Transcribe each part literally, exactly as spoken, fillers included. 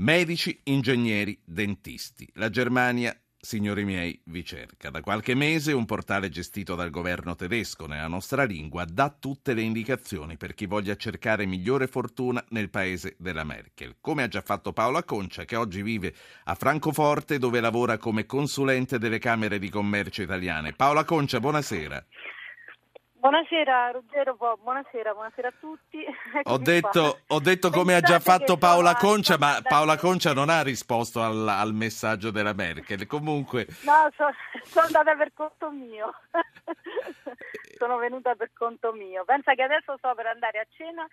Medici, ingegneri, dentisti. La Germania, signori miei, vi cerca. Da qualche mese un portale gestito dal governo tedesco nella nostra lingua dà tutte le indicazioni per chi voglia cercare migliore fortuna nel paese della Merkel, come ha già fatto Paola Concia, che oggi vive a Francoforte dove lavora come consulente delle Camere di commercio italiane. Paola Concia, buonasera. Buonasera Ruggero, buonasera, buonasera a tutti. Ho detto, ho detto come Pensate ha già fatto Paola Concia, ma Paola Concia non ha risposto al, al messaggio della Merkel. Comunque. No, so, sono andata per conto mio. Sono venuta per conto mio. Pensa che adesso sto per andare a cena.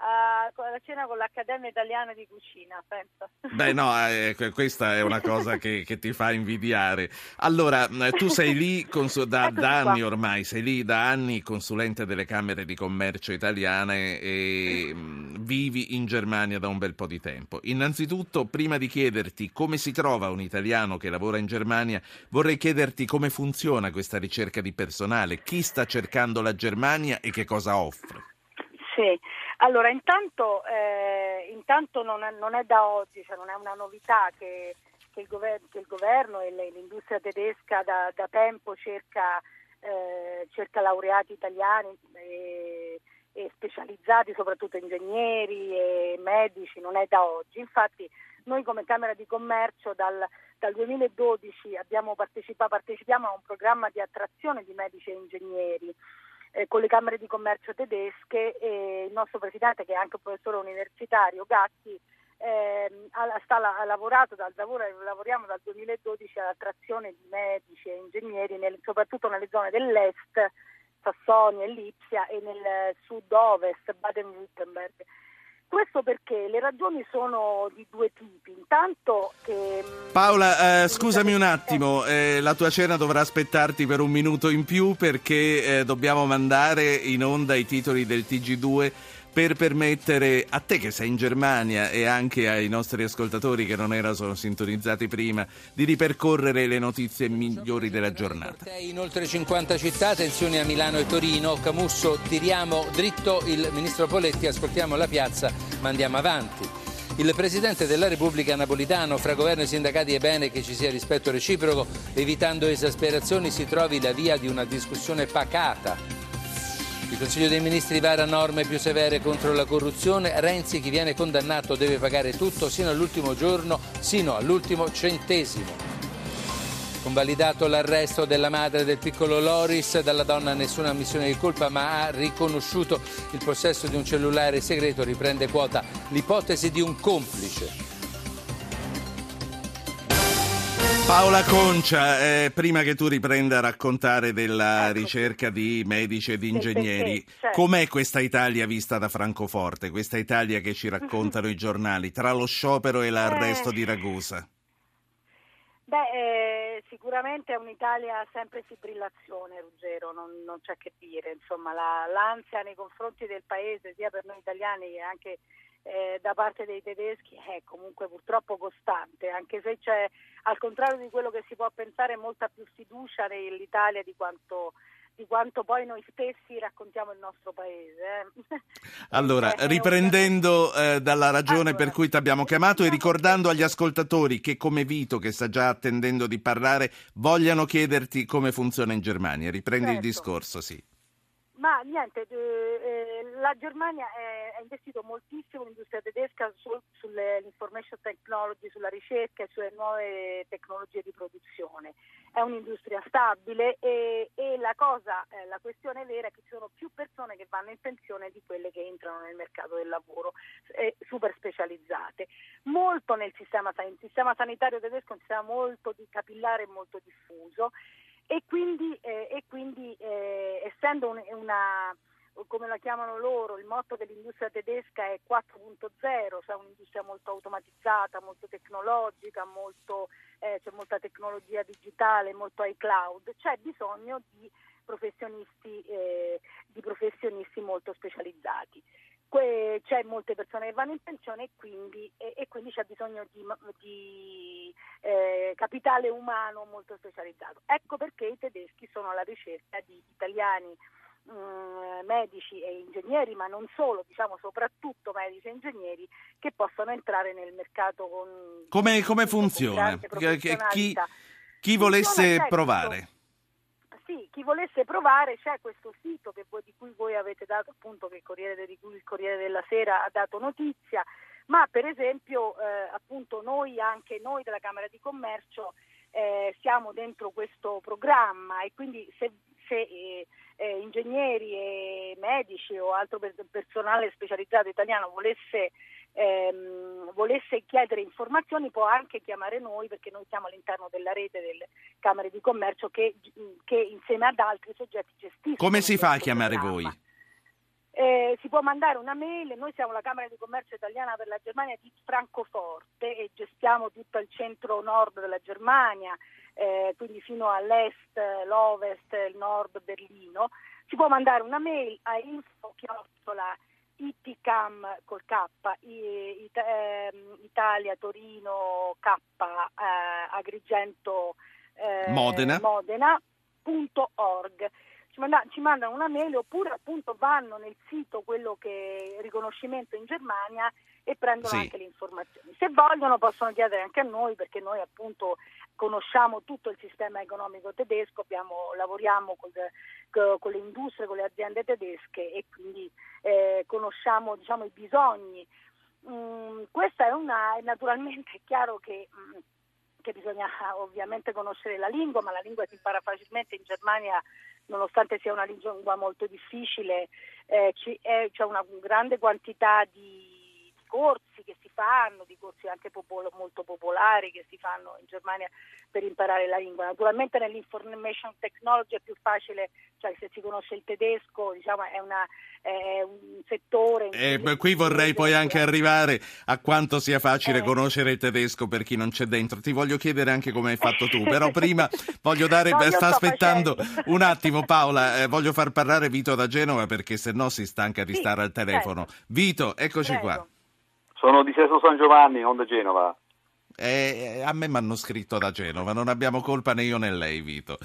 A cena con l'Accademia Italiana di Cucina, penso. Beh no, eh, questa è una cosa che, che ti fa invidiare. Allora, tu sei lì consu- da, da anni ormai, sei lì da anni consulente delle Camere di Commercio italiane e mh, vivi in Germania da un bel po' di tempo. Innanzitutto, prima di chiederti come si trova un italiano che lavora in Germania, vorrei chiederti come funziona questa ricerca di personale, chi sta cercando la Germania e che cosa offre. Sì. Allora, intanto, eh, intanto non, è, non è da oggi, cioè non è una novità che, che, il, gover- che il governo e le, l'industria tedesca da, da tempo cerca, eh, cerca laureati italiani e, e specializzati, soprattutto ingegneri e medici, non è da oggi. Infatti noi come Camera di Commercio dal, dal duemiladodici abbiamo partecipa- partecipiamo a un programma di attrazione di medici e ingegneri con le Camere di Commercio tedesche, e il nostro presidente, che è anche un professore universitario, Gatti, ehm, ha, sta, ha lavorato, dal, lavora, lavoriamo dal duemiladodici all'attrazione di medici e ingegneri, nel, soprattutto nelle zone dell'est, Sassonia e Lipsia, e nel sud-ovest, Baden-Württemberg. Questo perché le ragioni sono di due tipi. Intanto che... Paola, eh, scusami un attimo, eh, la tua cena dovrà aspettarti per un minuto in più perché eh, dobbiamo mandare in onda i titoli del T G due per permettere a te che sei in Germania e anche ai nostri ascoltatori che non erano sintonizzati prima di ripercorrere le notizie migliori della giornata. In oltre cinquanta città, tensioni a Milano e Torino, Camusso, tiriamo dritto il ministro Poletti, ascoltiamo la piazza, ma andiamo avanti. Il Presidente della Repubblica Napolitano, fra governo e sindacati è bene che ci sia rispetto reciproco, evitando esasperazioni si trovi la via di una discussione pacata. Il Consiglio dei Ministri vara norme più severe contro la corruzione. Renzi, chi viene condannato deve pagare tutto sino all'ultimo giorno, sino all'ultimo centesimo. Convalidato l'arresto della madre del piccolo Loris, dalla donna nessuna ammissione di colpa, ma ha riconosciuto il possesso di un cellulare segreto, riprende quota l'ipotesi di un complice. Paola Concia, eh, prima che tu riprenda a raccontare della ricerca di medici e di ingegneri, com'è questa Italia vista da Francoforte, questa Italia che ci raccontano i giornali, tra lo sciopero e l'arresto di Ragusa? Beh, eh, sicuramente è un'Italia sempre in fibrillazione, Ruggero, non, non c'è che dire, insomma, la, l'ansia nei confronti del paese, sia per noi italiani che anche Eh, da parte dei tedeschi è comunque purtroppo costante, anche se c'è, al contrario di quello che si può pensare, molta più fiducia nell'Italia di quanto di quanto poi noi stessi raccontiamo il nostro paese. Eh. Allora, riprendendo eh, dalla ragione allora, per cui ti abbiamo chiamato e ricordando agli ascoltatori che, come Vito, che sta già attendendo di parlare, vogliano chiederti come funziona in Germania. Riprendi certo. Il discorso, sì. Ma niente, eh, la Germania ha investito moltissimo l'industria tedesca su, sull'information technology, sulla ricerca e sulle nuove tecnologie di produzione. È un'industria stabile e, e la cosa, eh, la questione vera è che ci sono più persone che vanno in pensione di quelle che entrano nel mercato del lavoro, eh, super specializzate. Molto nel sistema, il sistema sanitario tedesco è un sistema molto capillare e molto diffuso. E quindi, eh, e quindi eh, essendo un, una, come la chiamano loro, il motto dell'industria tedesca è quattro punto zero, cioè un'industria molto automatizzata, molto tecnologica, molto, eh, c'è molta tecnologia digitale, molto iCloud, c'è bisogno di professionisti, eh, di professionisti molto specializzati. Que- c'è molte persone che vanno in pensione e quindi, e, e quindi c'è bisogno di, di eh, capitale umano molto specializzato. Ecco perché i tedeschi sono alla ricerca di italiani mh, medici e ingegneri, ma non solo, diciamo soprattutto medici e ingegneri, che possono entrare nel mercato con... Come, come funziona? Chi, chi volesse provare? Sì, chi volesse provare, c'è questo sito che voi, di cui voi avete dato appunto, che il Corriere, di cui il Corriere della Sera ha dato notizia, ma per esempio eh, appunto noi, anche noi della Camera di Commercio eh, siamo dentro questo programma, e quindi se, se eh, eh, ingegneri e medici o altro per, personale specializzato italiano volesse Ehm, volesse chiedere informazioni, può anche chiamare noi, perché noi siamo all'interno della rete delle Camere di Commercio che, che insieme ad altri soggetti gestiscono. Come si fa a chiamare voi? Eh, si può mandare una mail. Noi siamo la Camera di Commercio italiana per la Germania di Francoforte e gestiamo tutto il centro nord della Germania, eh, quindi fino all'est, l'ovest, il nord, Berlino. Si può mandare una mail a info chiocciola I T K A M col K, Italia, Torino, K, eh, Agrigento, eh, Modena. Modena punto org. Ci, manda, ci mandano una mail, oppure appunto vanno nel sito, quello che è riconoscimento in Germania, e prendono sì. anche le informazioni. Se vogliono possono chiedere anche a noi, perché noi appunto conosciamo tutto il sistema economico tedesco, abbiamo, lavoriamo con, con le industrie, con le aziende tedesche, e quindi eh, conosciamo, diciamo, i bisogni. Mm, questa è una, naturalmente è chiaro che, mm, che bisogna ovviamente conoscere la lingua, ma la lingua si impara facilmente in Germania. Nonostante sia una lingua molto difficile, eh, c'è cioè una grande quantità di corsi che si fanno, di corsi anche popolo, molto popolari che si fanno in Germania per imparare la lingua. Naturalmente nell'information technology è più facile, cioè se si conosce il tedesco, diciamo, è, una, è un settore... E eh, qui vorrei poi anche arrivare a quanto sia facile eh. conoscere il tedesco per chi non c'è dentro. Ti voglio chiedere anche come hai fatto tu, però prima voglio dare... no, sta aspettando facendo. Un attimo Paola, eh, voglio far parlare Vito da Genova, perché se no si stanca di sì, stare al telefono. Certo. Vito, eccoci Prego. qua. Sono di Sesto San Giovanni, non da Genova. Eh, a me mi hanno scritto da Genova, non abbiamo colpa né io né lei, Vito.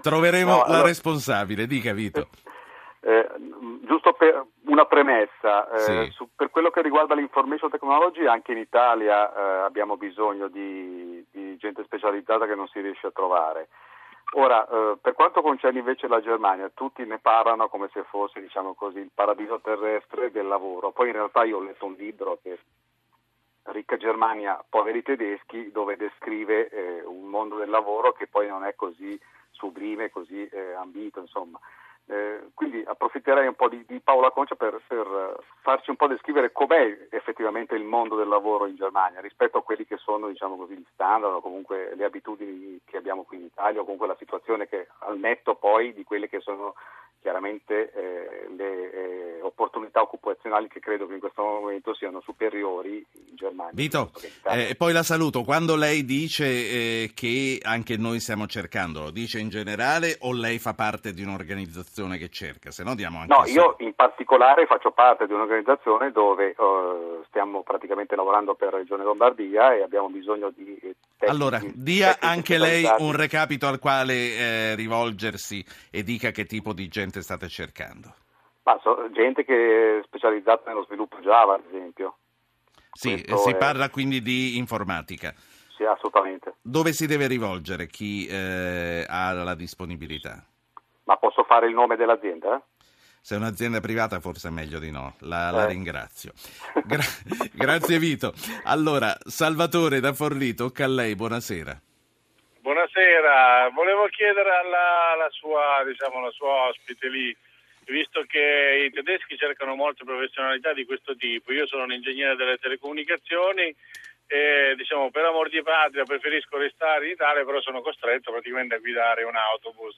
Troveremo no, la allora... responsabile, dica Vito. Eh, eh, giusto per una premessa, eh, sì. su, per quello che riguarda l'information technology, anche in Italia eh, abbiamo bisogno di, di gente specializzata che non si riesce a trovare. Ora, eh, per quanto concerne invece la Germania, tutti ne parlano come se fosse, diciamo così, il paradiso terrestre del lavoro. Poi in realtà io ho letto un libro che Ricca Germania, poveri tedeschi, dove descrive eh, un mondo del lavoro che poi non è così sublime, così eh, ambito, insomma. Eh, quindi approfitterei un po' di, di Paola Concia per, per farci un po' descrivere com'è effettivamente il mondo del lavoro in Germania rispetto a quelli che sono, diciamo così, gli standard o comunque le abitudini che abbiamo qui in Italia, o comunque la situazione che, al netto poi di quelle che sono chiaramente eh, le eh, opportunità occupazionali, che credo che in questo momento siano superiori in Germania. Vito, eh, e poi la saluto. Quando lei dice eh, che anche noi stiamo cercando, lo dice in generale o lei fa parte di un'organizzazione che cerca? Se no diamo anche... No, io in particolare faccio parte di un'organizzazione dove eh, stiamo praticamente lavorando per Regione Lombardia e abbiamo bisogno di... Eh, tecnici, allora, dia anche lei un recapito al quale eh, rivolgersi e dica che tipo di gente state cercando. Ma so, gente che è specializzata nello sviluppo Java, ad esempio. Sì, Questo si è... parla quindi di informatica. Sì, assolutamente. Dove si deve rivolgere chi eh, ha la disponibilità? Ma posso fare il nome dell'azienda? Eh? Se è un'azienda privata forse è meglio di no, la, eh. la ringrazio. Gra- grazie Vito. Allora, Salvatore da Forlì, tocca a lei, buonasera. Buonasera, volevo chiedere alla, alla sua, diciamo, alla sua ospite lì, visto che i tedeschi cercano molte professionalità di questo tipo. Io sono un ingegnere delle telecomunicazioni e, diciamo, per amor di patria preferisco restare in Italia, però sono costretto praticamente a guidare un autobus.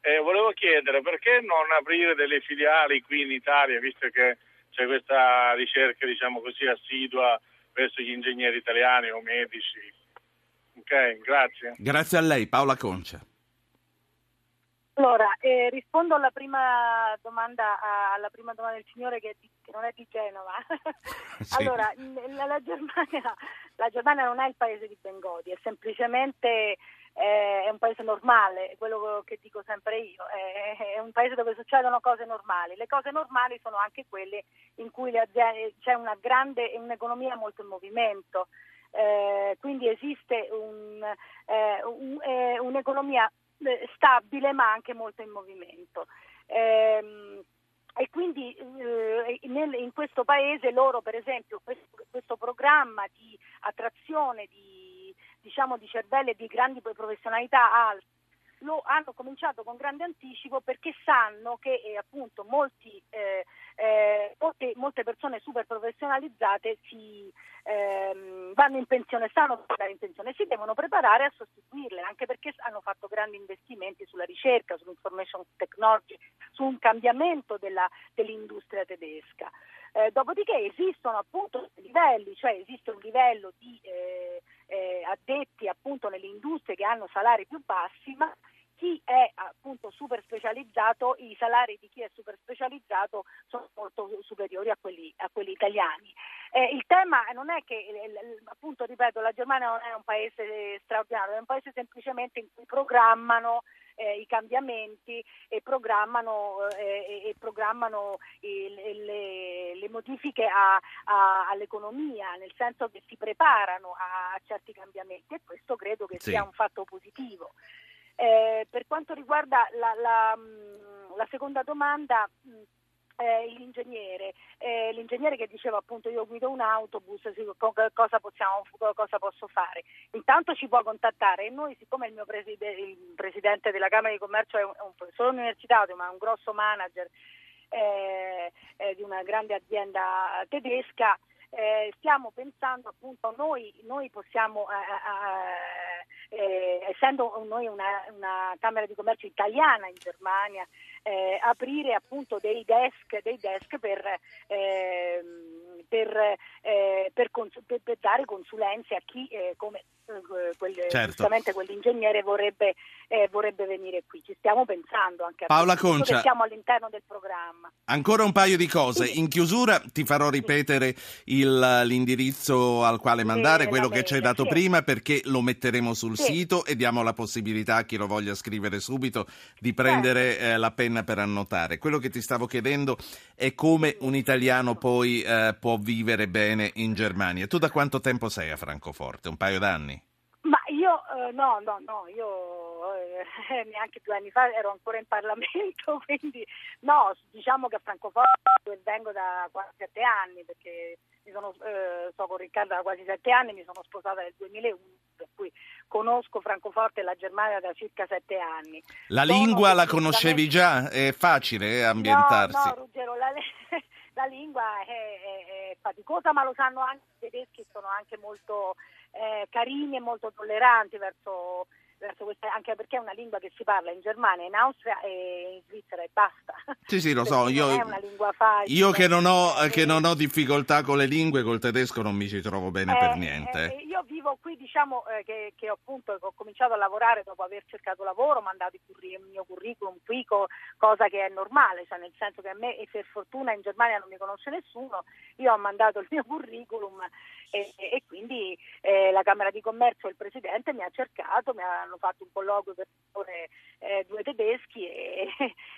E volevo chiedere perché non aprire delle filiali qui in Italia, visto che c'è questa ricerca, diciamo così, assidua verso gli ingegneri italiani o medici. Ok, grazie. Grazie a lei, Paola Concia. Allora, eh, rispondo alla prima domanda alla prima domanda del signore che, di, che non è di Genova. Sì. Allora, la, la Germania la Germania non è il paese di Bengodi, è semplicemente eh, è un paese normale, quello che dico sempre io, eh, è un paese dove succedono cose normali. Le cose normali sono anche quelle in cui le aziende, c'è una grande un'economia molto in movimento, eh, quindi esiste un, eh, un, eh, un'economia stabile ma anche molto in movimento. Eh, E quindi eh, nel, in questo paese loro, per esempio, questo, questo programma di attrazione di, diciamo, di cervelli e di grandi professionalità alte lo hanno cominciato con grande anticipo, perché sanno che eh, appunto molti, eh, eh, molte, molte persone super professionalizzate si ehm, vanno in pensione, sanno andare in pensione, si devono preparare a sostituirle, anche perché hanno fatto grandi investimenti sulla ricerca, sull'information technology, su un cambiamento della, dell'industria tedesca. Eh, dopodiché esistono appunto livelli, cioè esiste un livello di eh, eh, addetti appunto nelle industrie che hanno salari più bassi, ma chi è appunto super specializzato, i salari di chi è super specializzato sono molto superiori a quelli, a quelli italiani. Eh, il tema non è che, appunto ripeto, la Germania non è un paese straordinario, è un paese semplicemente in cui programmano eh, i cambiamenti e programmano, eh, e programmano il, il, le, le modifiche a, a, all'economia, nel senso che si preparano a, a certi cambiamenti, e questo credo che sì. sia un fatto positivo. Eh, per quanto riguarda la, la, la seconda domanda, eh, l'ingegnere, eh, l'ingegnere che diceva appunto io guido un autobus, cosa, possiamo, cosa posso fare? Intanto ci può contattare, e noi, siccome il mio preside, il presidente della Camera di Commercio è un, è un professore universitario ma è un grosso manager eh, eh, di una grande azienda tedesca, eh, stiamo pensando appunto noi, noi possiamo... Eh, eh, Eh, essendo noi una, una Camera di Commercio italiana in Germania, eh, aprire appunto dei desk, dei desk per, eh, per, eh, per, cons- per, per dare consulenze a chi eh, come eh, quel, certo. giustamente quell'ingegnere vorrebbe, eh, vorrebbe venire qui. Ci stiamo pensando anche a Paola Concia, che siamo all'interno del programma. Ancora un paio di cose, sì. in chiusura ti farò ripetere sì. il, l'indirizzo al quale mandare sì, quello che ci hai dato sì. prima, perché lo metteremo sul sì. sito e diamo la possibilità a chi lo voglia scrivere subito di prendere sì. eh, la penna per annotare. Quello che ti stavo chiedendo è come un italiano poi eh, può vivere bene in Germania. Tu da quanto tempo sei a Francoforte? Un paio d'anni? Ma io eh, no, no, no, io eh, neanche due anni fa ero ancora in Parlamento, quindi no, diciamo che a Francoforte vengo da quasi sette anni, perché mi sono, eh, sto con Riccardo da quasi sette anni, mi sono sposata nel duemilauno, per cui conosco Francoforte e la Germania da circa sette anni. La sono lingua la conoscevi già? È facile eh, ambientarsi? No, no, Ruggero, la, la lingua è, è, è faticosa, ma lo sanno anche i tedeschi, sono anche molto eh, carini e molto tolleranti verso... verso questa, anche perché è una lingua che si parla in Germania, in Austria e in Svizzera e basta. Sì, sì, lo so, io, è una lingua facile, io che non ho eh, che non ho difficoltà con le lingue, col tedesco non mi ci trovo bene eh, per niente. Eh, io vivo qui, diciamo eh, che, che appunto ho cominciato a lavorare dopo aver cercato lavoro, ho mandato il, curri- il mio curriculum qui, co- cosa che è normale, cioè nel senso che a me, e per fortuna in Germania non mi conosce nessuno, io ho mandato il mio curriculum e, e, e quindi eh, la Camera di Commercio e il Presidente mi ha cercato, mi ha hanno fatto un colloquio per eh, due tedeschi e,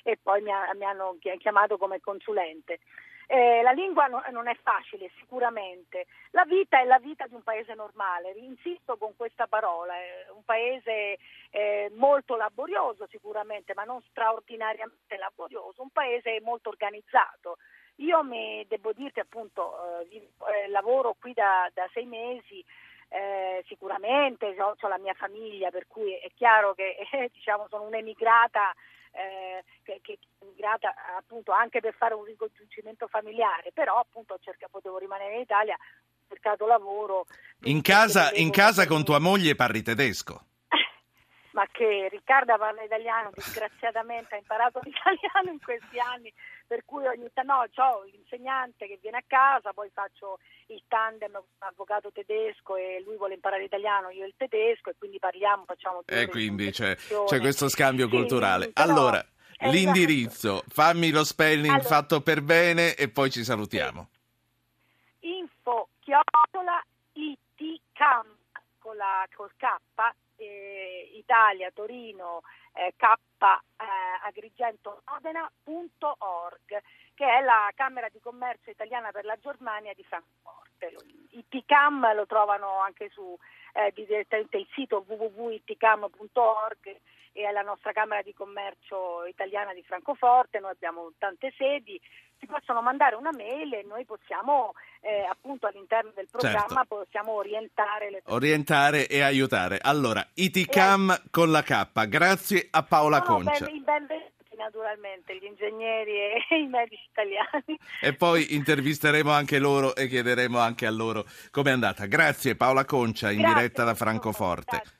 e poi mi, ha, mi hanno chiamato come consulente. Eh, la lingua no, non è facile sicuramente, la vita è la vita di un paese normale, insisto con questa parola, è un paese eh, molto laborioso sicuramente, ma non straordinariamente laborioso, un paese molto organizzato. Io mi devo dirti appunto, eh, lavoro qui da, da sei mesi, Eh, sicuramente ho, ho la mia famiglia, per cui è chiaro che eh, diciamo sono un'emigrata eh, che, che è emigrata appunto anche per fare un ricongiungimento familiare, però appunto cerca, potevo rimanere in Italia, ho cercato lavoro in casa, in casa con tua moglie parli tedesco? Ma che Riccardo parla italiano, disgraziatamente ha imparato l'italiano in questi anni, per cui ogni no, ho l'insegnante che viene a casa, poi faccio il tandem con un avvocato tedesco e lui vuole imparare l'italiano, io il tedesco, e quindi parliamo, facciamo due e quindi c'è, c'è questo scambio sì, culturale. Allora, esatto. l'indirizzo, fammi lo spelling allora, fatto per bene e poi ci salutiamo. Info chiocciola itkam con la col K. Eh, eh, Italia, Torino, eh, K, eh, Agrigento, Modena punto org, che è la Camera di commercio italiana per la Germania di Francoforte. I T K A M lo trovano anche su eh, direttamente il sito w w w punto i t k a m punto org, e è la nostra Camera di commercio italiana di Francoforte. Noi abbiamo tante sedi, si possono mandare una mail e noi possiamo eh, appunto all'interno del programma, certo, possiamo orientare le orientare e aiutare. Allora, I T K A M e... con la K. Grazie a Paola no, Concia. Ben, benvenuti naturalmente gli ingegneri e i medici italiani. E poi intervisteremo anche loro e chiederemo anche a loro com'è andata. Grazie Paola Concia in Grazie. diretta da Francoforte. Grazie.